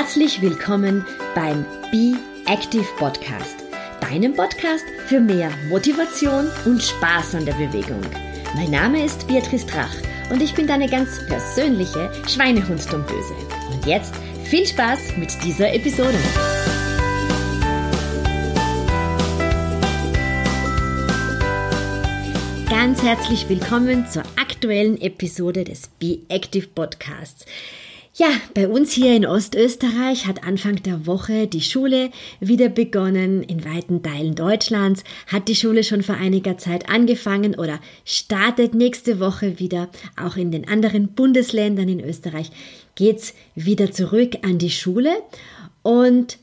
Herzlich willkommen beim Be Active Podcast, deinem Podcast für mehr Motivation und Spaß an der Bewegung. Mein Name ist Beatrice Drach und ich bin deine ganz persönliche Schweinehund-Dompöse. Und jetzt viel Spaß mit dieser Episode. Ganz herzlich willkommen zur aktuellen Episode des Be Active Podcasts. Ja, bei uns hier in Ostösterreich hat Anfang der Woche die Schule wieder begonnen. In weiten Teilen Deutschlands hat die Schule schon vor einiger Zeit angefangen oder startet nächste Woche wieder. Auch in den anderen Bundesländern in Österreich geht's wieder zurück an die Schule. Und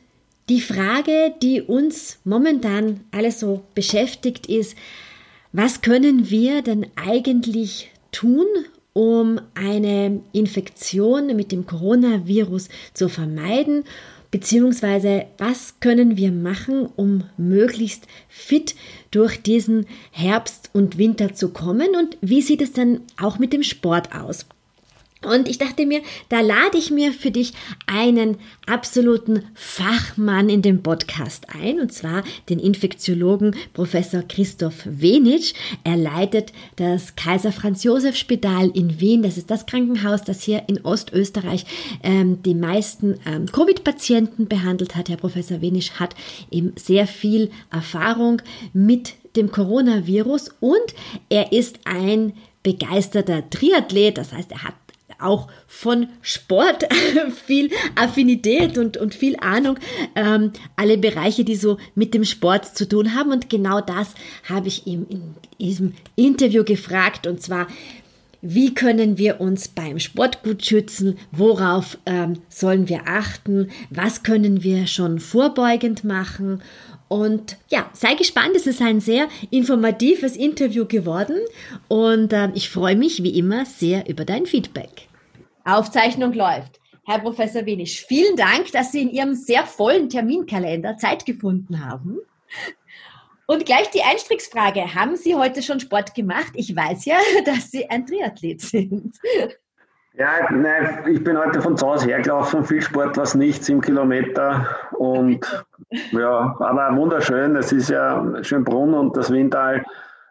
die Frage, die uns momentan alles so beschäftigt, ist, was können wir denn eigentlich tun, um eine Infektion mit dem Coronavirus zu vermeiden, beziehungsweise was können wir machen, um möglichst fit durch diesen Herbst und Winter zu kommen, und wie sieht es dann auch mit dem Sport aus? Und ich dachte mir, da lade ich mir für dich einen absoluten Fachmann in den Podcast ein, und zwar den Infektiologen Prof. Christoph Wenisch. Er leitet das Kaiser-Franz-Josef-Spital in Wien. Das ist das Krankenhaus, das hier in Ostösterreich die meisten Covid-Patienten behandelt hat. Herr Prof. Wenisch hat eben sehr viel Erfahrung mit dem Coronavirus und er ist ein begeisterter Triathlet. Das heißt, er hat auch von Sport viel Affinität und viel Ahnung, alle Bereiche, die so mit dem Sport zu tun haben. Und genau das habe ich ihm in diesem Interview gefragt, und zwar: Wie können wir uns beim Sport gut schützen? Worauf sollen wir achten? Was können wir schon vorbeugend machen? Und ja, sei gespannt, es ist ein sehr informatives Interview geworden und ich freue mich wie immer sehr über dein Feedback. Aufzeichnung läuft. Herr Professor Wenisch, vielen Dank, dass Sie in Ihrem sehr vollen Terminkalender Zeit gefunden haben. Und gleich die Einstiegsfrage: Haben Sie heute schon Sport gemacht? Ich weiß ja, dass Sie ein Triathlet sind. Ja, nein, ich bin heute von zu Hause hergelaufen, viel Sport war es nicht, 7 Kilometer, und ja, aber wunderschön, es ist ja Schönbrunn und das Wiental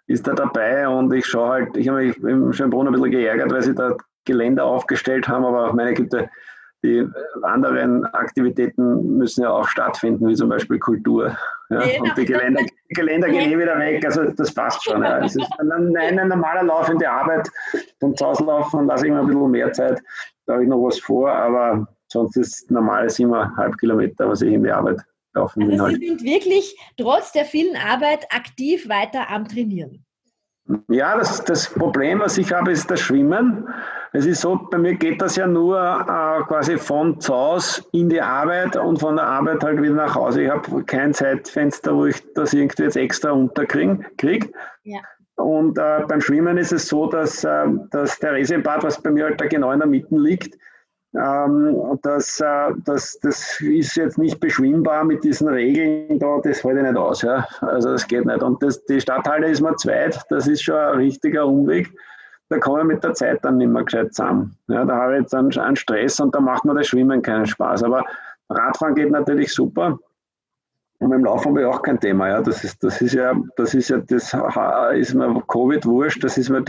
ist da dabei, und ich schaue halt, ich habe mich in Schönbrunn ein bisschen geärgert, weil sie da Geländer aufgestellt haben, aber meine Güte, die anderen Aktivitäten müssen ja auch stattfinden, wie zum Beispiel Kultur. Ja, genau. Und die Geländer gehen eh wieder weg, also das passt schon. Ja. Es ist ein normaler Lauf in die Arbeit, und zu Hause laufen lasse ich immer ein bisschen mehr Zeit, da habe ich noch was vor, aber sonst ist normal 7,5 Kilometer, was ich in die Arbeit laufen will. Also Sie sind wirklich trotz der vielen Arbeit aktiv weiter am Trainieren? Ja, das Problem, was ich habe, ist das Schwimmen. Es ist so, bei mir geht das ja nur quasi von zu Hause in die Arbeit und von der Arbeit halt wieder nach Hause. Ich habe kein Zeitfenster, wo ich das irgendwie jetzt extra unterkriege. Ja. Und beim Schwimmen ist es so, dass Theresienbad, was bei mir halt da genau in der Mitte liegt, das ist jetzt nicht beschwimmbar mit diesen Regeln da, das halte ich nicht aus. Ja? Also das geht nicht. Und die Stadthalle ist mal zweit, das ist schon ein richtiger Umweg. Da komme ich mit der Zeit dann nicht mehr gescheit zusammen. Ja, da habe ich jetzt einen Stress und da macht mir das Schwimmen keinen Spaß. Aber Radfahren geht natürlich super. Und beim Laufen habe ich auch kein Thema. Ja, das ist mir Covid wurscht, das ist mir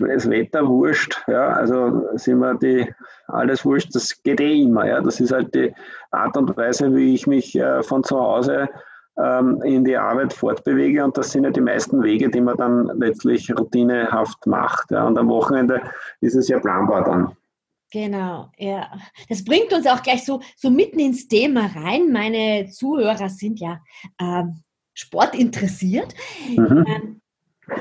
das Wetter wurscht, ja, also sind mir alles wurscht, das geht eh immer, ja, das ist halt die Art und Weise, wie ich mich von zu Hause in die Arbeit fortbewege, und das sind ja die meisten Wege, die man dann letztlich routinehaft macht, ja, und am Wochenende ist es ja planbar dann. Genau, ja. Das bringt uns auch gleich so mitten ins Thema rein. Meine Zuhörer sind ja Sport interessiert. Mhm.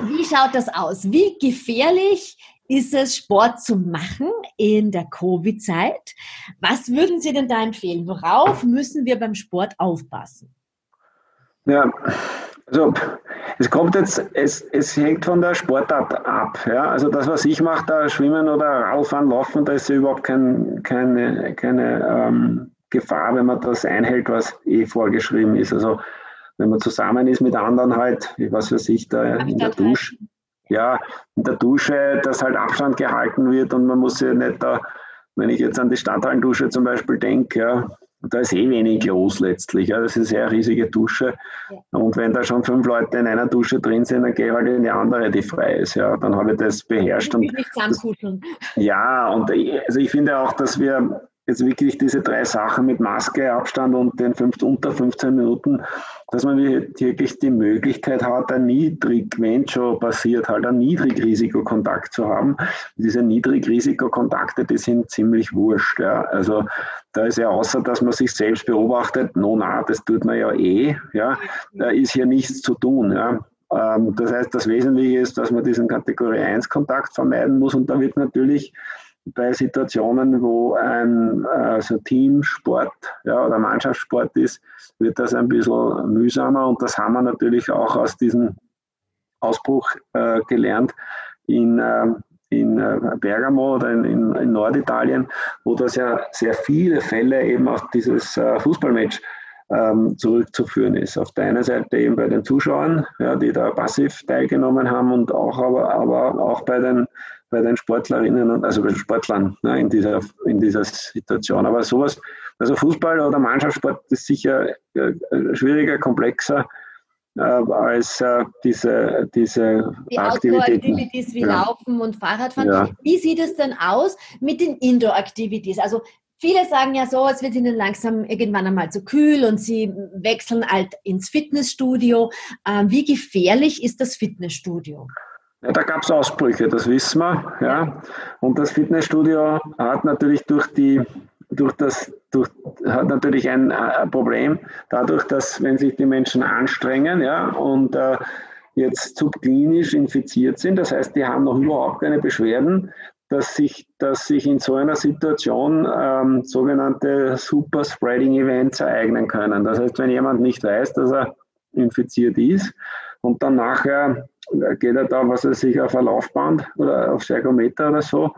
Wie schaut das aus? Wie gefährlich ist es, Sport zu machen in der Covid-Zeit? Was würden Sie denn da empfehlen? Worauf müssen wir beim Sport aufpassen? Ja, also es hängt von der Sportart ab. Ja? Also das, was ich mache, da Schwimmen oder Radfahren, Laufen, da ist ja überhaupt keine Gefahr, wenn man das einhält, was eh vorgeschrieben ist. Also wenn man zusammen ist mit anderen halt, was weiß ich, da in der Dusche, ja, dass halt Abstand gehalten wird und man muss ja nicht da Wenn ich jetzt an die Stadthallen-Dusche zum Beispiel denke, ja, da ist eh wenig los letztlich. Ja, das ist eine riesige Dusche. Und wenn da schon 5 Leute in einer Dusche drin sind, dann gehe ich halt in die andere, die frei ist. Ja, dann habe ich das beherrscht. Und das, ja, und also ich finde auch, dass wir jetzt wirklich diese 3 Sachen mit Maske, Abstand und den unter 15 Minuten, dass man wirklich die Möglichkeit hat, wenn schon passiert, halt einen Niedrigrisikokontakt zu haben. Diese Niedrigrisikokontakte, die sind ziemlich wurscht. Ja. Also da ist ja außer, dass man sich selbst beobachtet, das tut man ja eh, ja, da ist hier nichts zu tun. Ja. Das heißt, das Wesentliche ist, dass man diesen Kategorie 1 Kontakt vermeiden muss, und da wird natürlich bei Situationen, wo ein Teamsport, ja, oder Mannschaftssport ist, wird das ein bisschen mühsamer, und das haben wir natürlich auch aus diesem Ausbruch gelernt in Bergamo oder in Norditalien, wo das ja sehr viele Fälle eben auf dieses Fußballmatch zurückzuführen ist. Auf der einen Seite eben bei den Zuschauern, ja, die da passiv teilgenommen haben, und auch aber auch bei den Sportlerinnen und also bei den Sportlern, ne, in dieser Situation. Aber sowas, also Fußball oder Mannschaftssport ist sicher schwieriger, komplexer als diese die Outdoor-Activities wie Laufen und Fahrradfahren. Ja. Wie sieht es denn aus mit den Indoor-Activities? Also viele sagen ja so, es wird ihnen langsam irgendwann einmal zu kühl und sie wechseln halt ins Fitnessstudio. Wie gefährlich ist das Fitnessstudio? Ja, da gab es Ausbrüche, das wissen wir. Ja. Und das Fitnessstudio hat natürlich natürlich ein Problem, dadurch, dass wenn sich die Menschen anstrengen, ja, und jetzt subklinisch infiziert sind, das heißt, die haben noch überhaupt keine Beschwerden, dass sich in so einer Situation sogenannte Super-Spreading-Events ereignen können. Das heißt, wenn jemand nicht weiß, dass er infiziert ist und dann nachher geht er da, was er sich auf ein Laufband oder auf Ergometer oder so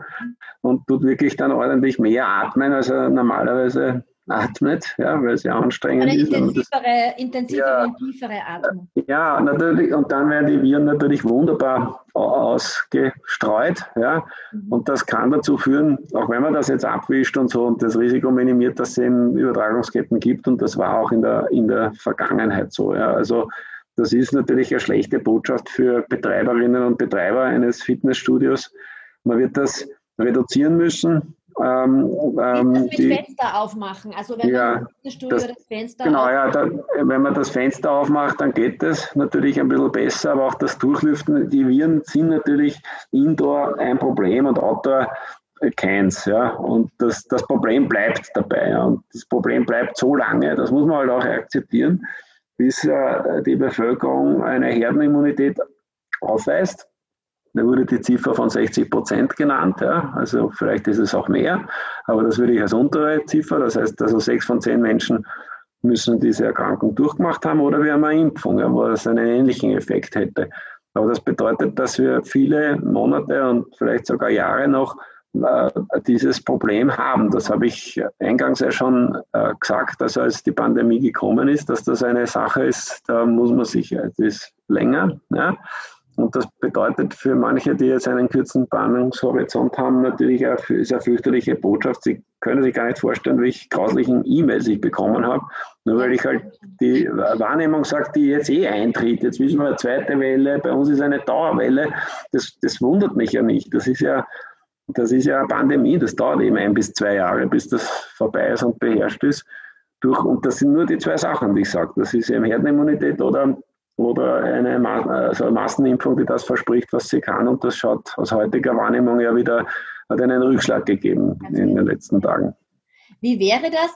und tut wirklich dann ordentlich mehr atmen, als er normalerweise atmet, ja, weil es ja anstrengend ist. Eine intensivere und tiefere Atmung. Ja, natürlich. Und dann werden die Viren natürlich wunderbar ausgestreut. Ja. Und das kann dazu führen, auch wenn man das jetzt abwischt und so und das Risiko minimiert, dass es eben Übertragungsketten gibt. Und das war auch in der Vergangenheit so. Ja. Also das ist natürlich eine schlechte Botschaft für Betreiberinnen und Betreiber eines Fitnessstudios. Man wird das reduzieren müssen. Das Fenster aufmachen. Also wenn man im Studio das Fenster aufmacht. Genau, ja, wenn man das Fenster aufmacht, dann geht das natürlich ein bisschen besser, aber auch das Durchlüften. Die Viren sind natürlich indoor ein Problem und outdoor keins. Ja. Und das Problem bleibt dabei. Ja. Und das Problem bleibt so lange, das muss man halt auch akzeptieren, bis die Bevölkerung eine Herdenimmunität aufweist. Da wurde die Ziffer von 60% genannt, ja. Also vielleicht ist es auch mehr, aber das würde ich als untere Ziffer, das heißt, also 6 von 10 Menschen müssen diese Erkrankung durchgemacht haben, oder wir haben eine Impfung, ja, wo das einen ähnlichen Effekt hätte. Aber das bedeutet, dass wir viele Monate und vielleicht sogar Jahre noch dieses Problem haben. Das habe ich eingangs ja schon gesagt, also als die Pandemie gekommen ist, dass das eine Sache ist, da muss man sich, das ist länger, ja. Und das bedeutet für manche, die jetzt einen kürzen Planungshorizont haben, natürlich eine sehr fürchterliche Botschaft. Sie können sich gar nicht vorstellen, welche grauslichen E-Mails ich bekommen habe, nur weil ich halt die Wahrnehmung sage, die jetzt eh eintritt. Jetzt wissen wir, eine zweite Welle, bei uns ist eine Dauerwelle. Das wundert mich ja nicht. Das ist ja eine Pandemie, das dauert eben 1 bis 2 Jahre, bis das vorbei ist und beherrscht ist. Und das sind nur die 2 Sachen, die ich sage. Das ist eben Herdenimmunität oder eine Massenimpfung, die das verspricht, was sie kann. Und das schaut aus heutiger Wahrnehmung ja wieder, hat einen Rückschlag gegeben in den letzten Tagen. Wie wäre das?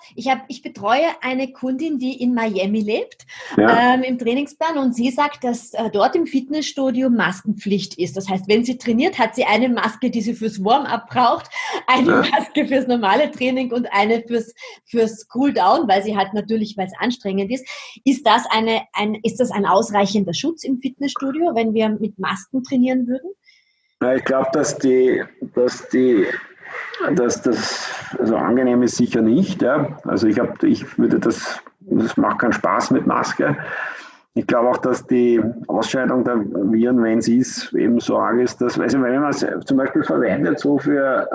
Ich betreue eine Kundin, die in Miami lebt, ja, im Trainingsplan, und sie sagt, dass dort im Fitnessstudio Maskenpflicht ist. Das heißt, wenn sie trainiert, hat sie eine Maske, die sie fürs Warm-up braucht, eine Maske fürs normale Training und eine fürs Cooldown, weil sie halt natürlich, weil es anstrengend ist. Ist das ein ausreichender Schutz im Fitnessstudio, wenn wir mit Masken trainieren würden? Ja, ich glaube, also angenehm ist sicher nicht. Ja. Also ich würde das macht keinen Spaß mit Maske. Ich glaube auch, dass die Ausscheidung der Viren, wenn es ist, eben so arg ist, dass, also wenn man es zum Beispiel verwendet, so für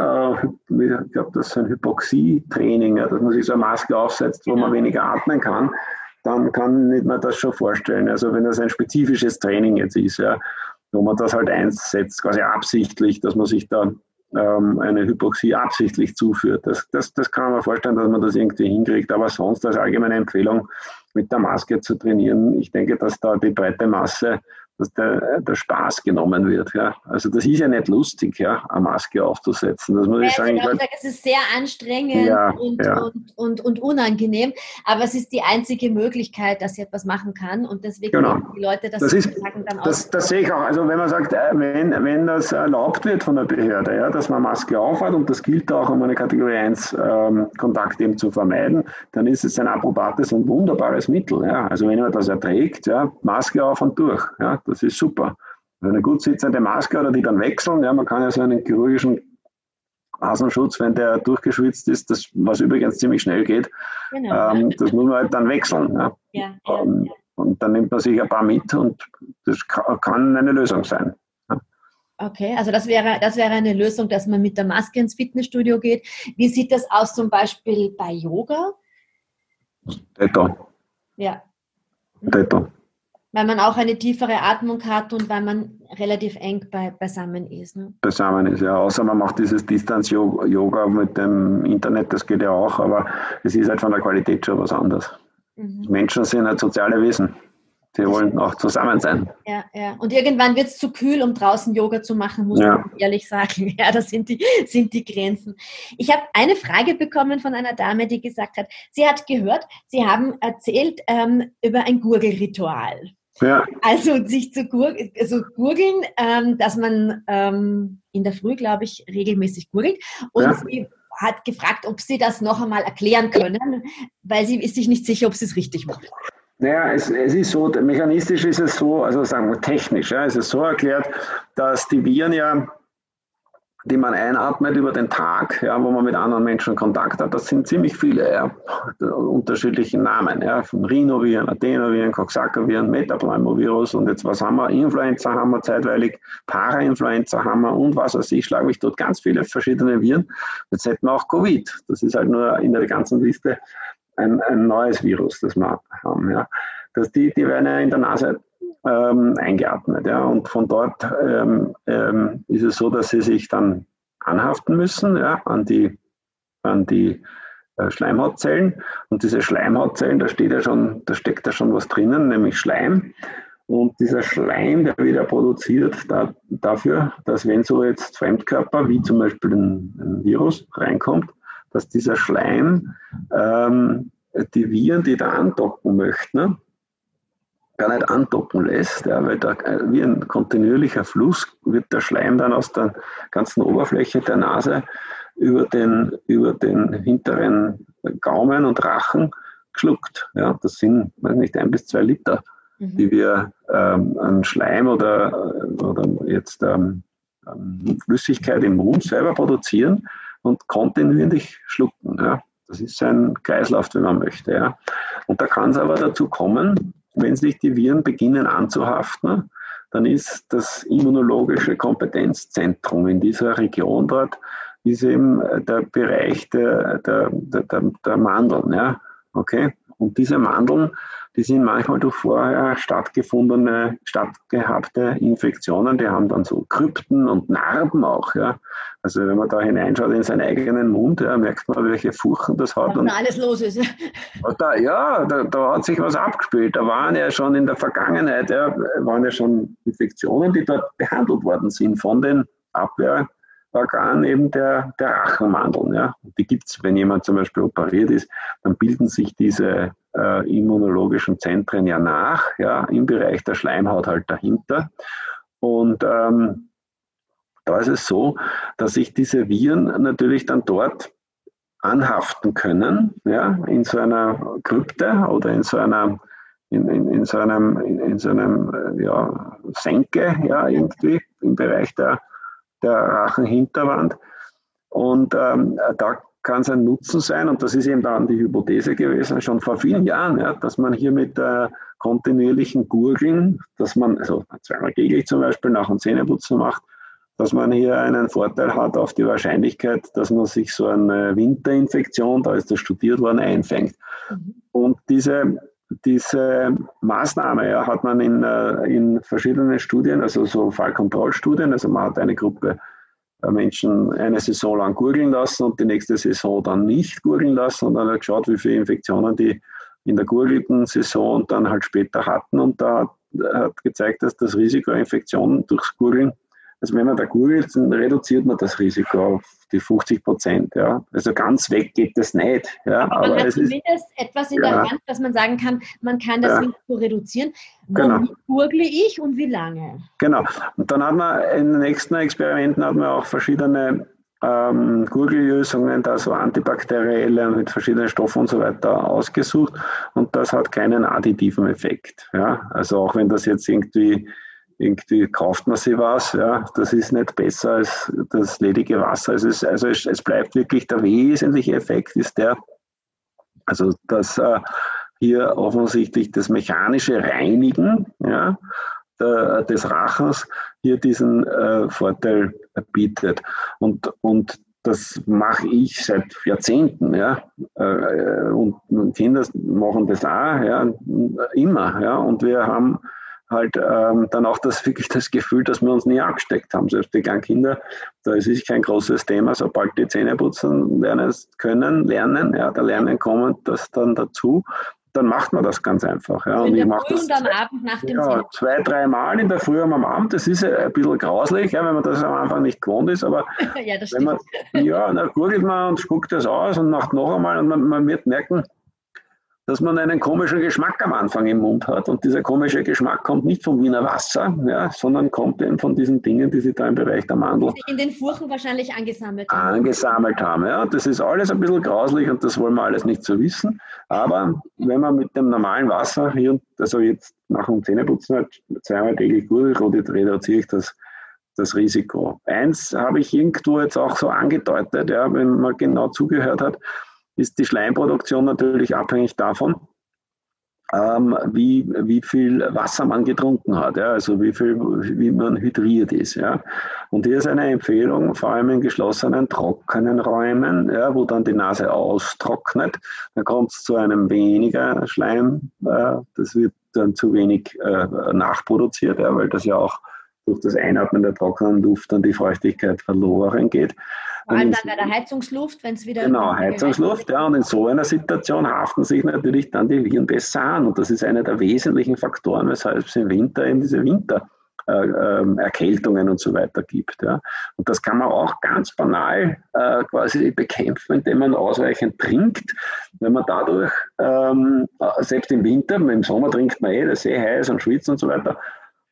ich glaube, das ist ein Hypoxie-Training, dass man sich so eine Maske aufsetzt, wo man weniger atmen kann, dann kann man das schon vorstellen. Also wenn das ein spezifisches Training jetzt ist, ja, wo man das halt einsetzt, quasi absichtlich, dass man sich da eine Hypoxie absichtlich zuführt. Das kann man vorstellen, dass man das irgendwie hinkriegt, aber sonst als allgemeine Empfehlung mit der Maske zu trainieren. Ich denke, dass da die breite Masse, dass der Spaß genommen wird. Ja. Also das ist ja nicht lustig, ja, eine Maske aufzusetzen. Das muss ich sagen. Ich glaube, es ist sehr anstrengend und unangenehm, aber es ist die einzige Möglichkeit, dass ich etwas machen kann und deswegen machen die Leute das sehe ich auch. Also wenn man sagt, wenn das erlaubt wird von der Behörde, ja, dass man Maske aufhat und das gilt auch, um eine Kategorie 1 Kontakt eben zu vermeiden, dann ist es ein approbates und wunderbares Mittel. Ja. Also wenn man das erträgt, ja, Maske auf und durch, ja. Das ist super. Eine gut sitzende Maske oder die dann wechseln, ja, man kann ja so einen chirurgischen Nasenschutz, wenn der durchgeschwitzt ist, das, was übrigens ziemlich schnell geht, das muss man halt dann wechseln. Ja. Und dann nimmt man sich ein paar mit und das kann eine Lösung sein. Okay, also das wäre eine Lösung, dass man mit der Maske ins Fitnessstudio geht. Wie sieht das aus zum Beispiel bei Yoga? Teto. Weil man auch eine tiefere Atmung hat und weil man relativ eng beisammen ist. Ne? Beisammen ist, ja. Außer man macht dieses Distanz-Yoga mit dem Internet, das geht ja auch, aber es ist halt von der Qualität schon was anderes. Mhm. Menschen sind halt soziale Wesen. Sie wollen auch zusammen sein. Ja. Und irgendwann wird es zu kühl, um draußen Yoga zu machen, muss man ehrlich sagen. Ja, das sind die Grenzen. Ich habe eine Frage bekommen von einer Dame, die gesagt hat, sie hat gehört, sie haben erzählt über ein Gurgelritual. Ja. Also sich zu gurgeln, dass man in der Früh, glaube ich, regelmäßig gurgelt. Und sie hat gefragt, ob sie das noch einmal erklären können, weil sie ist sich nicht sicher, ob sie es richtig macht. Naja, es ist so, mechanistisch ist es so, also sagen wir technisch, ja, ist es so erklärt, dass die Viren ja, die man einatmet über den Tag, ja, wo man mit anderen Menschen Kontakt hat, das sind ziemlich viele, ja, unterschiedliche Namen, ja, von Rhinoviren, Adenoviren, Coxsackieviren, Metapneumovirus und jetzt was haben wir, Influenza haben wir zeitweilig, Parainfluenza haben wir und was weiß ich, schlage mich dort ganz viele verschiedene Viren, jetzt hätten wir auch Covid, das ist halt nur in der ganzen Liste ein neues Virus, das wir haben. Ja. Die werden ja in der Nase eingeatmet. Ja. Und von dort ist es so, dass sie sich dann anhaften müssen an die Schleimhautzellen. Und diese Schleimhautzellen, da steckt ja schon was drinnen, nämlich Schleim. Und dieser Schleim, der wird ja produziert dafür, dass wenn so jetzt Fremdkörper, wie zum Beispiel ein Virus, reinkommt, dass dieser Schleim die Viren, die da andocken möchten, gar nicht andocken lässt, ja, weil da wie ein kontinuierlicher Fluss wird der Schleim dann aus der ganzen Oberfläche der Nase über den hinteren Gaumen und Rachen geschluckt. Ja, das sind, weiß nicht, 1 bis 2 Liter, die wir an Schleim oder jetzt Flüssigkeit im Mund selber produzieren und kontinuierlich schlucken. Ja. Das ist ein Kreislauf, wenn man möchte. Ja. Und da kann es aber dazu kommen, wenn sich die Viren beginnen anzuhaften, dann ist das immunologische Kompetenzzentrum in dieser Region dort, ist eben der Bereich der Mandeln. Ja. Okay? Und diese Mandeln, die sind manchmal durch vorher stattgehabte Infektionen, die haben dann so Krypten und Narben auch. Ja. Also wenn man da hineinschaut in seinen eigenen Mund, ja, merkt man, welche Furchen das hat. Und da alles los ist. Da hat sich was abgespielt. Da waren ja schon in der Vergangenheit, waren ja schon Infektionen, die dort behandelt worden sind von den Abwehrorganen eben der Rachenmandeln. Ja. Die gibt es, wenn jemand zum Beispiel operiert ist, dann bilden sich diese immunologischen Zentren ja nach, ja, im Bereich der Schleimhaut halt dahinter. Und da ist es so, dass sich diese Viren natürlich dann dort anhaften können, ja, in so einer Krypte oder in so einem Senke, ja, irgendwie im Bereich der Rachenhinterwand. Und da kann es ein Nutzen sein, und das ist eben dann die Hypothese gewesen, schon vor vielen Jahren, ja, dass man hier mit kontinuierlichen Gurgeln, dass man, also zweimal täglich zum Beispiel nach dem Zähneputzen macht, dass man hier einen Vorteil hat auf die Wahrscheinlichkeit, dass man sich so eine Winterinfektion, da ist das studiert worden, einfängt. Und diese Maßnahme, ja, hat man in verschiedenen Studien, also so Fallkontrollstudien, also man hat eine Gruppe Menschen eine Saison lang gurgeln lassen und die nächste Saison dann nicht gurgeln lassen, und dann hat geschaut, wie viele Infektionen die in der gurgelten Saison dann halt später hatten, und da hat gezeigt, dass das Risiko Infektionen durchs Gurgeln, also wenn man da gurgelt, dann reduziert man das Risiko auf die 50%. Ja. Also ganz weg geht das nicht. Ja, aber man hat zumindest etwas in der Hand, dass man sagen kann, man kann das Risiko reduzieren. Genau. Wann gurgle ich und wie lange? Genau. Und dann hat man in den nächsten Experimenten hat man auch verschiedene Gurgellösungen, da so antibakterielle mit verschiedenen Stoffen und so weiter ausgesucht, und das hat keinen additiven Effekt. Ja. Also auch wenn das jetzt irgendwie kauft man sich was, ja, das ist nicht besser als das ledige Wasser. Es bleibt wirklich der wesentliche Effekt, ist der, also dass hier offensichtlich das mechanische Reinigen, ja, des Rachens hier diesen Vorteil bietet. Und das mache ich seit Jahrzehnten, ja, und Kinder machen das auch, ja, immer, ja, und wir haben halt dann auch wirklich das Gefühl, dass wir uns nie angesteckt haben. Selbst die kleinen Kinder, da ist es kein großes Thema, sobald die Zähne putzen lernen, ja, da Lernen kommt das dann dazu, dann macht man das ganz einfach. Ja. Und ich mache das am Abend nach dem Zähneputzen. Ja, 2-3 Mal in der Früh und am Abend, das ist ein bisschen grauslich, ja, wenn man das am Anfang nicht gewohnt ist, aber ja, das stimmt. Dann gurgelt man und spuckt das aus und macht noch einmal, und man wird merken, dass man einen komischen Geschmack am Anfang im Mund hat. Und dieser komische Geschmack kommt nicht vom Wiener Wasser, ja, sondern kommt eben von diesen Dingen, die sich da im Bereich der Mandel in den Furchen wahrscheinlich angesammelt haben. Ja. Das ist alles ein bisschen grauslich, und das wollen wir alles nicht so wissen. Aber wenn man mit dem normalen Wasser hier, also jetzt nach dem Zähneputzen halt 2-mal täglich gurgelt, reduziere ich das Risiko. Eins habe ich irgendwo jetzt auch so angedeutet, ja, wenn man genau zugehört hat, ist die Schleimproduktion natürlich abhängig davon, wie viel Wasser man getrunken hat, ja, also wie man hydriert ist. Ja. Und hier ist eine Empfehlung, vor allem in geschlossenen, trockenen Räumen, ja, wo dann die Nase austrocknet, dann kommt es zu einem weniger Schleim, das wird dann zu wenig nachproduziert, ja, weil das ja auch durch das Einatmen der trockenen Luft dann die Feuchtigkeit verloren geht. Vor allem dann bei der Heizungsluft, wenn es wieder... Genau, Heizungsluft, ja, und in so einer Situation haften sich natürlich dann die Viren besser an, und das ist einer der wesentlichen Faktoren, weshalb es im Winter eben diese Wintererkältungen und so weiter gibt. Ja. Und das kann man auch ganz banal quasi bekämpfen, indem man ausreichend trinkt, wenn man dadurch, selbst im Winter, im Sommer trinkt man das ist heiß und schwitzt und so weiter,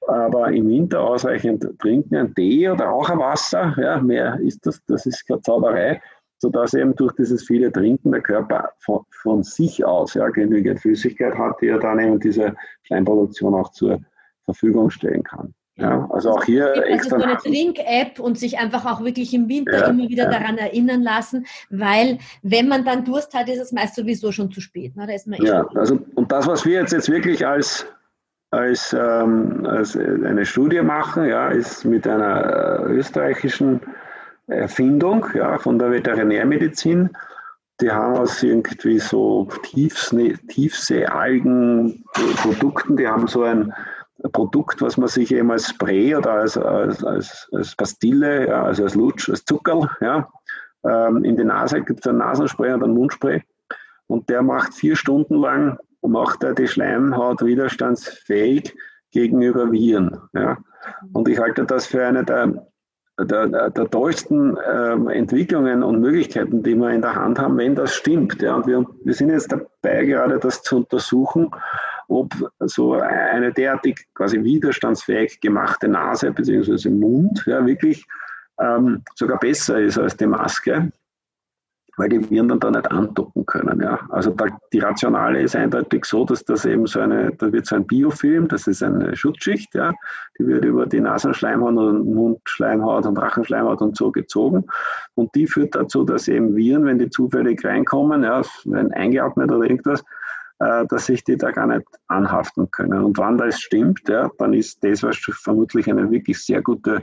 aber im Winter ausreichend trinken, einen Tee oder auch ein Wasser, ja, mehr ist das ist keine Zauberei, sodass eben durch dieses viele Trinken der Körper von sich aus, ja, genügend Flüssigkeit hat, die er dann eben diese Schleimproduktion auch zur Verfügung stellen kann. Ja, also auch hier extra. Also so eine Trink-App und sich einfach auch wirklich im Winter immer wieder daran erinnern lassen, weil wenn man dann Durst hat, ist es meist sowieso schon zu spät. Ne? Da ist man also, und das, was wir jetzt wirklich als eine Studie machen, ja, ist mit einer österreichischen Erfindung, ja, von der Veterinärmedizin. Die haben aus irgendwie so Tiefseealgenprodukten, die haben so ein Produkt, was man sich eben als Spray oder als Pastille, ja, also als Lutsch, als Zuckerl, ja, in die Nase, gibt es einen Nasenspray und einen Mundspray, und der macht 4 Stunden lang, macht er die Schleimhaut widerstandsfähig gegenüber Viren. Ja. Und ich halte das für eine der tollsten Entwicklungen und Möglichkeiten, die wir in der Hand haben, wenn das stimmt. Ja. Und wir sind jetzt dabei, gerade das zu untersuchen, ob so eine derartig quasi widerstandsfähig gemachte Nase bzw. Mund, ja, wirklich sogar besser ist als die Maske. weil die Viren dann da nicht andocken können. Ja. Also da, die Rationale ist eindeutig so, dass das eben so eine, da wird so ein Biofilm, das ist eine Schutzschicht, ja, die wird über die Nasenschleimhaut und Mundschleimhaut und Rachenschleimhaut und so gezogen und die führt dazu, dass eben Viren, wenn die zufällig reinkommen, ja, wenn eingeatmet oder irgendwas, dass sich die da gar nicht anhaften können. Und wenn das stimmt, ja, dann ist das vermutlich eine wirklich sehr gute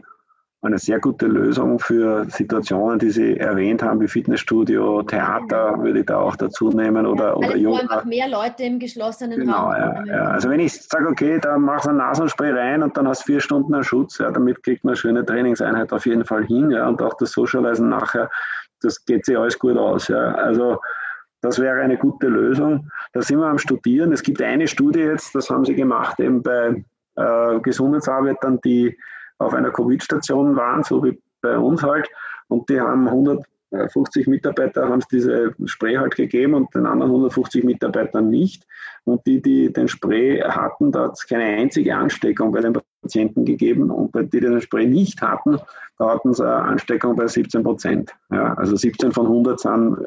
Lösung für Situationen, die Sie erwähnt haben, wie Fitnessstudio, Theater würde ich da auch dazu nehmen oder Yoga. Einfach mehr Leute im geschlossenen Raum. Genau, ja. Also wenn ich sage, okay, da machst du ein Nasenspray rein und dann hast du 4 Stunden einen Schutz, ja, damit kriegt man eine schöne Trainingseinheit auf jeden Fall hin, ja, und auch das Socialisen nachher, das geht sich alles gut aus, ja, also das wäre eine gute Lösung. Da sind wir am Studieren. Es gibt eine Studie jetzt, das haben sie gemacht, eben bei Gesundheitsarbeitern, die auf einer Covid-Station waren, so wie bei uns halt. Und die haben 150 Mitarbeiter, haben diese Spray halt gegeben und den anderen 150 Mitarbeitern nicht. Und die, die den Spray hatten, da hat es keine einzige Ansteckung bei den Patienten gegeben. Und bei die, die den Spray nicht hatten, da hatten sie eine Ansteckung bei 17%. Ja, also 17 von 100 sind,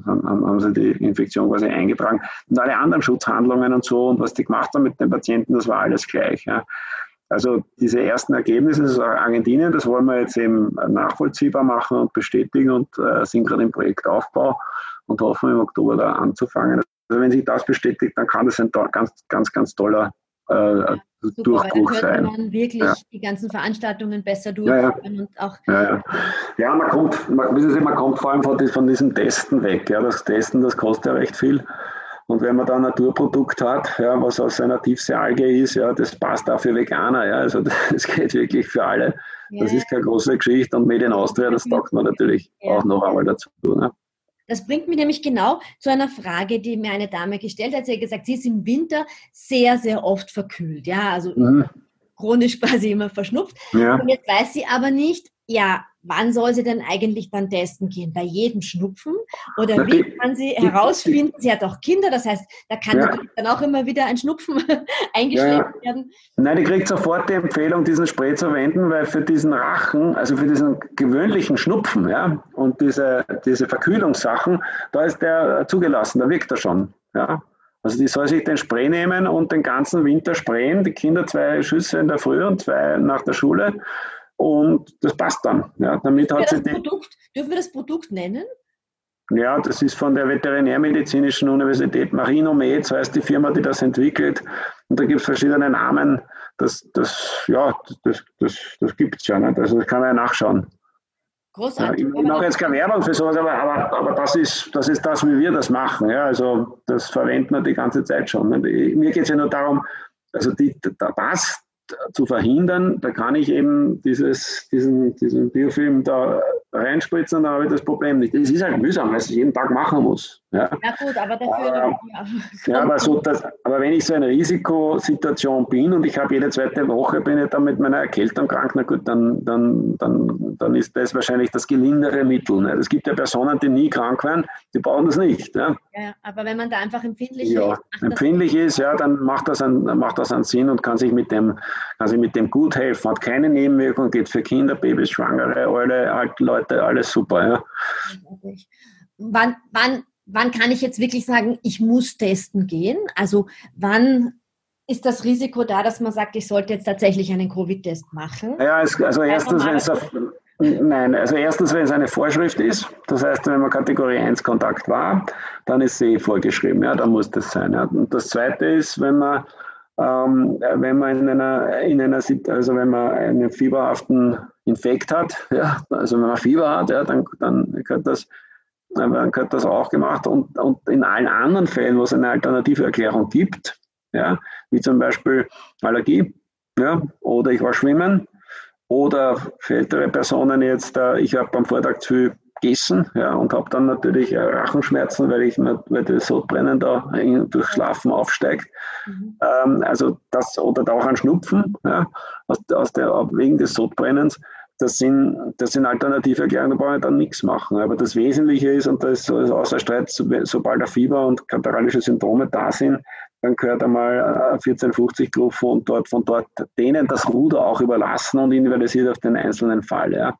haben sie die Infektion quasi eingetragen. Und alle anderen Schutzhandlungen und so und was die gemacht haben mit den Patienten, das war alles gleich. Ja. Also diese ersten Ergebnisse aus Argentinien, das wollen wir jetzt eben nachvollziehbar machen und bestätigen und sind gerade im Projektaufbau und hoffen im Oktober da anzufangen. Also wenn sich das bestätigt, dann kann das ein ganz toller super, Durchbruch sein. Dann man wirklich die ganzen Veranstaltungen besser durchführen und auch... Ja, man kommt vor allem von diesem Testen weg. Ja, das Testen, das kostet ja recht viel. Und wenn man da ein Naturprodukt hat, ja, was aus einer Tiefseealge ist, ja, das passt auch für Veganer. Ja, also das geht wirklich für alle. Ja. Das ist keine große Geschichte. Und Medien Austria, das taugt man natürlich auch noch einmal dazu. Ne? Das bringt mich nämlich genau zu einer Frage, die mir eine Dame gestellt hat. Sie hat gesagt, sie ist im Winter sehr, sehr oft verkühlt. Ja, also chronisch quasi immer verschnupft. Ja. Und jetzt weiß sie aber nicht, wann soll sie denn eigentlich dann testen gehen? Bei jedem Schnupfen? Oder wie kann sie herausfinden? Sie hat auch Kinder, das heißt, da kann dann auch immer wieder ein Schnupfen eingeschleppt werden. Nein, die kriegt sofort die Empfehlung, diesen Spray zu verwenden, weil für diesen Rachen, also für diesen gewöhnlichen Schnupfen und diese Verkühlungssachen, da ist der zugelassen, da wirkt er schon. Ja. Also die soll sich den Spray nehmen und den ganzen Winter sprayen, die Kinder 2 Schüsse in der Früh und 2 nach der Schule. Und das passt dann. Ja, damit hat sie dürfen wir das Produkt nennen? Ja, das ist von der Veterinärmedizinischen Universität. Marino Med, so heißt die Firma, die das entwickelt. Und da gibt es verschiedene Namen. Das gibt es ja nicht. Also das kann man ja nachschauen. Großartig. Ja, ich mache jetzt keine Werbung für sowas, aber das ist das, wie wir das machen. Ja, also das verwenden wir die ganze Zeit schon. Mir geht es ja nur darum, also das zu verhindern, da kann ich eben diesen Biofilm da reinspritzen und dann habe ich das Problem nicht. Das ist halt mühsam, weil ich es jeden Tag machen muss. Ja, gut, aber dafür... aber wenn ich so eine Risikosituation bin und ich habe jede zweite Woche, bin ich dann mit meiner Erkältung krank, na gut, dann ist das wahrscheinlich das gelindere Mittel. Ne? Es gibt ja Personen, die nie krank werden, die brauchen das nicht. Ja? Ja, aber wenn man da einfach empfindlich ist, dann macht das einen Sinn und kann sich mit dem gut helfen, hat keine Nebenwirkungen, geht für Kinder, Babys, Schwangere, alle alte Leute, alles super. Ja. Wann kann ich jetzt wirklich sagen, ich muss testen gehen? Also wann ist das Risiko da, dass man sagt, ich sollte jetzt tatsächlich einen Covid-Test machen? Ja, erstens, wenn es eine Vorschrift ist, das heißt, wenn man Kategorie 1 Kontakt war, dann ist sie vorgeschrieben, ja, dann muss das sein. Ja. Und das Zweite ist, wenn man einen fieberhaften Infekt hat, ja, also wenn man Fieber hat, ja, dann gehört das auch gemacht und in allen anderen Fällen, wo es eine alternative Erklärung gibt, ja, wie zum Beispiel Allergie, ja, oder ich war schwimmen oder für ältere Personen jetzt, ich habe am Vortag zu viel gegessen, ja, und habe dann natürlich Rachenschmerzen, weil das Sodbrennen da durch Schlafen aufsteigt. Also das oder auch ein Schnupfen, ja, wegen des Sodbrennens. Das sind alternative Erklärungen, da brauche ich dann nichts machen. Aber das Wesentliche ist, und das ist außer Streit, sobald der Fieber und katarrhalische Symptome da sind, dann gehört einmal 1450-Gruppe von dort denen das Ruder auch überlassen und individualisiert auf den einzelnen Fall. Ja.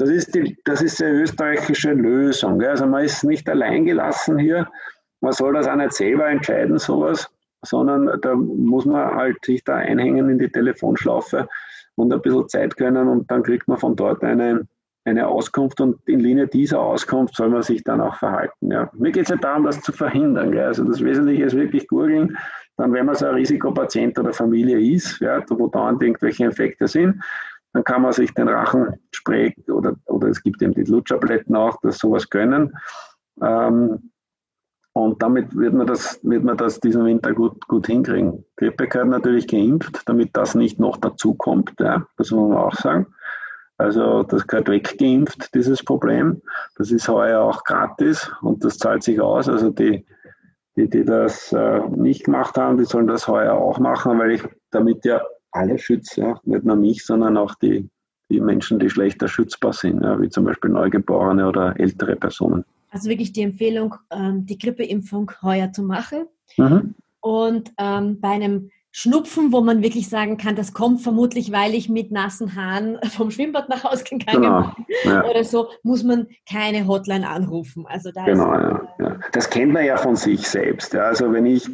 Das ist die österreichische Lösung. Gell? Also man ist nicht allein gelassen hier. Man soll das auch nicht selber entscheiden, sowas, sondern da muss man halt sich da einhängen in die Telefonschlaufe und ein bisschen Zeit gönnen und dann kriegt man von dort eine Auskunft und in Linie dieser Auskunft soll man sich dann auch verhalten. Ja. Mir geht es ja darum, das zu verhindern. Gell? Also das Wesentliche ist wirklich gurgeln, dann wenn man so ein Risikopatient oder Familie ist, ja, wo dauernd irgendwelche Infekte sind, dann kann man sich den Rachenspray oder es gibt eben die Lutschtabletten auch, dass sowas gönnen. Und damit wird man das diesen Winter gut hinkriegen. Grippe gehört natürlich geimpft, damit das nicht noch dazukommt. Ja, das muss man auch sagen. Also das gehört weggeimpft, dieses Problem. Das ist heuer auch gratis und das zahlt sich aus. Also die das nicht gemacht haben, die sollen das heuer auch machen, weil ich damit ja alle schütze. Ja. Nicht nur mich, sondern auch die Menschen, die schlechter schützbar sind, ja, wie zum Beispiel Neugeborene oder ältere Personen. Also wirklich die Empfehlung, die Grippeimpfung heuer zu machen. Mhm. Und bei einem Schnupfen, wo man wirklich sagen kann, das kommt vermutlich, weil ich mit nassen Haaren vom Schwimmbad nach Hause gegangen bin, ja, oder so, muss man keine Hotline anrufen. Also da Das kennt man ja von sich selbst. Ja. Also wenn ich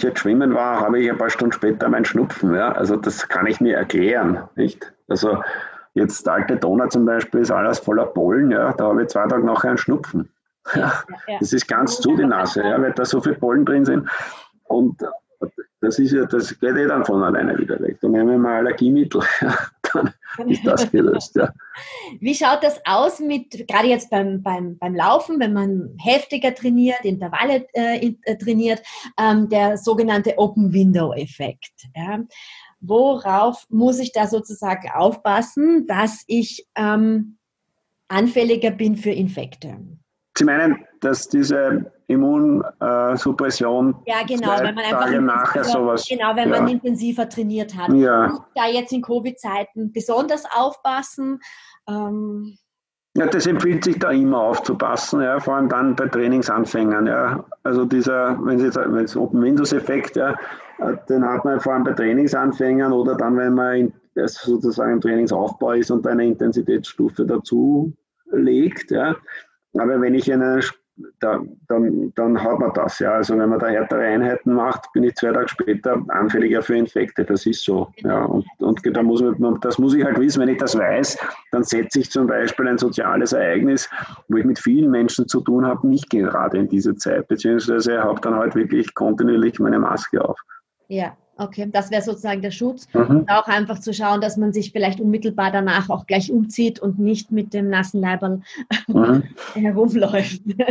jetzt schwimmen war, habe ich ein paar Stunden später meinen Schnupfen. Ja. Also das kann ich mir erklären, nicht? Also jetzt der alte Donau zum Beispiel ist alles voller Pollen. Ja. Da habe ich 2 Tage nachher einen Schnupfen. Ja. Das ist ganz zu die Nase, ja, weil da so viele Pollen drin sind. Und das geht eh dann von alleine wieder weg. Dann haben wir mal Allergiemittel, ja, dann ist das gelöst. Ja. Wie schaut das aus mit, gerade jetzt beim Laufen, wenn man heftiger trainiert, Intervalle trainiert, der sogenannte Open-Window-Effekt? Ja? Worauf muss ich da sozusagen aufpassen, dass ich anfälliger bin für Infekte? Sie meinen, dass diese Immunsuppression wenn man intensiver trainiert hat. Ja. Muss da jetzt in Covid-Zeiten besonders aufpassen? Ja, das empfiehlt sich da immer aufzupassen, ja, vor allem dann bei Trainingsanfängern. Ja. Also wenn es Open-Windows-Effekt, ja, den hat man vor allem bei Trainingsanfängern oder dann, wenn man sozusagen im Trainingsaufbau ist und eine Intensitätsstufe dazu legt, ja. Aber wenn ich dann hat man das, ja. Also wenn man da härtere Einheiten macht, bin ich 2 Tage später anfälliger für Infekte. Das ist so. Ja. Und da das muss ich halt wissen, wenn ich das weiß, dann setze ich zum Beispiel ein soziales Ereignis, wo ich mit vielen Menschen zu tun habe, nicht gerade in diese Zeit, beziehungsweise habe dann halt wirklich kontinuierlich meine Maske auf. Ja. Okay, das wäre sozusagen der Schutz. Mhm. Auch einfach zu schauen, dass man sich vielleicht unmittelbar danach auch gleich umzieht und nicht mit dem nassen Leiberl herumläuft. Ja.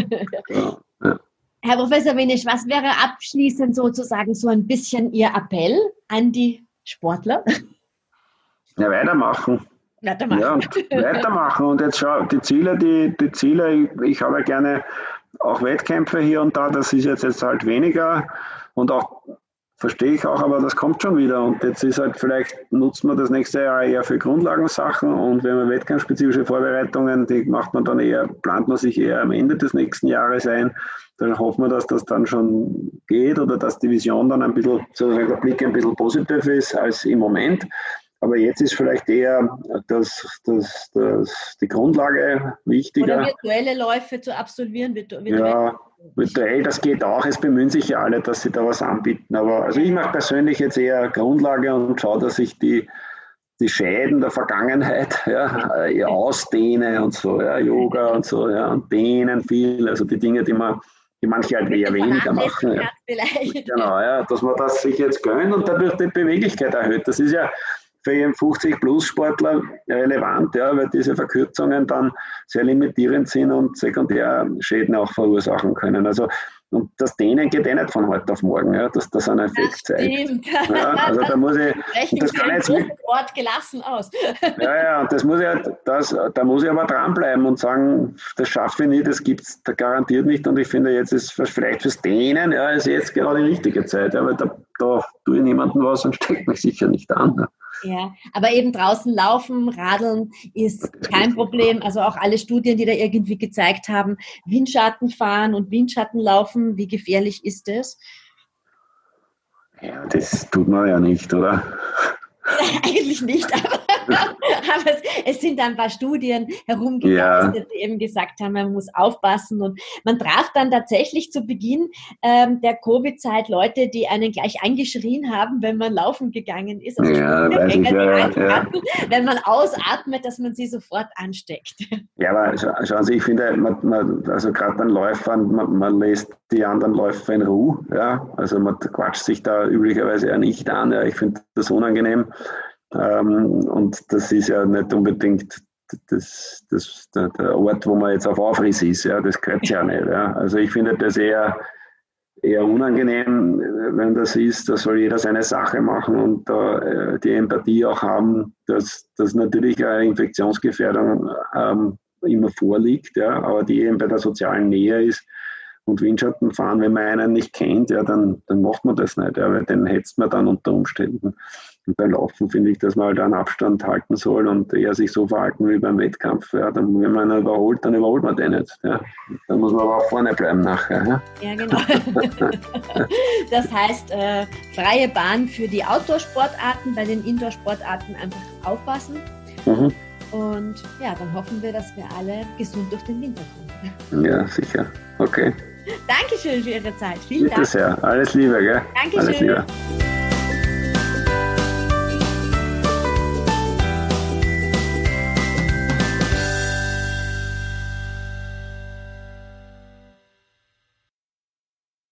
Ja. Herr Professor Wenisch, was wäre abschließend sozusagen so ein bisschen Ihr Appell an die Sportler? Ja, weitermachen. Weitermachen. Und jetzt schau, die Ziele, ich habe ja gerne auch Wettkämpfe hier und da, das ist jetzt halt weniger und auch verstehe ich auch, aber das kommt schon wieder und jetzt ist halt vielleicht, nutzt man das nächste Jahr eher für Grundlagensachen und wenn man wettkampfspezifische Vorbereitungen, die macht man dann eher, plant man sich eher am Ende des nächsten Jahres ein, dann hoffen wir, dass das dann schon geht oder dass die Vision dann ein bisschen, sozusagen der Blick ein bisschen positiv ist als im Moment, aber jetzt ist vielleicht eher die Grundlage wichtiger. Oder virtuelle Läufe zu absolvieren, ja. Virtuell, das geht auch, es bemühen sich ja alle, dass sie da was anbieten, aber also ich mache persönlich jetzt eher Grundlage und schaue, dass ich die Schäden der Vergangenheit eher ausdehne und so, ja, Yoga und so, ja, und dehnen viel, also die Dinge, die manche halt eher weniger machen. Ja. Genau, ja, dass man das sich jetzt gönnt und dadurch die Beweglichkeit erhöht, das ist ja für jeden 50-Plus-Sportler relevant, ja, weil diese Verkürzungen dann sehr limitierend sind und Sekundärschäden auch verursachen können. Also, und das Dehnen geht eh nicht von heute auf morgen, ja, dass das einen Effekt zeigt. Ja, also da muss ich, das kann jetzt mit Ort gelassen aus. Ja, da muss ich aber dranbleiben und sagen, das schaffe ich nicht, das gibt es garantiert nicht und ich finde, jetzt ist vielleicht fürs Dehnen, ja, ist jetzt genau die richtige Zeit, ja, weil da tue ich niemandem was und steckt mich sicher nicht an. Ja. Ja, aber eben draußen laufen, radeln ist kein Problem. Also auch alle Studien, die da irgendwie gezeigt haben, Windschatten fahren und Windschatten laufen, wie gefährlich ist das? Ja, das tut man ja nicht, oder? Ja, eigentlich nicht, aber Aber es sind ein paar Studien herumgegangen, die eben gesagt haben, man muss aufpassen. Und man traf dann tatsächlich zu Beginn der Covid-Zeit Leute, die einen gleich angeschrien haben, wenn man laufen gegangen ist. Also wenn man ausatmet, dass man sie sofort ansteckt. Ja, aber schauen Sie, ich finde, man, also gerade beim Läufern, man lässt die anderen Läufer in Ruhe. Ja? Also man quatscht sich da üblicherweise ja nicht an. Ja? Ich finde das unangenehm. Und das ist ja nicht unbedingt der Ort, wo man jetzt auf Aufriss ist. Ja? Das gehört ja nicht. Ja? Also ich finde das eher unangenehm, wenn das ist. Da soll jeder seine Sache machen und die Empathie auch haben, dass natürlich eine Infektionsgefährdung immer vorliegt, ja, aber die eben bei der sozialen Nähe ist. Und Windschatten fahren, wenn man einen nicht kennt, ja, dann macht man das nicht, ja, weil den hetzt man dann unter Umständen. Und beim Laufen finde ich, dass man halt einen Abstand halten soll und eher sich so verhalten wie beim Wettkampf. Ja. Dann, wenn man einen überholt, dann überholt man den nicht. Ja. Dann muss man aber auch vorne bleiben nachher. Ja, genau. Das heißt, freie Bahn für die Outdoor-Sportarten, bei den Indoor-Sportarten einfach aufpassen. Mhm. Und ja, dann hoffen wir, dass wir alle gesund durch den Winter kommen. Ja, sicher. Okay. Dankeschön für Ihre Zeit. Vielen Dank. Bitte sehr. Alles Liebe, gell? Dankeschön. Alles Liebe.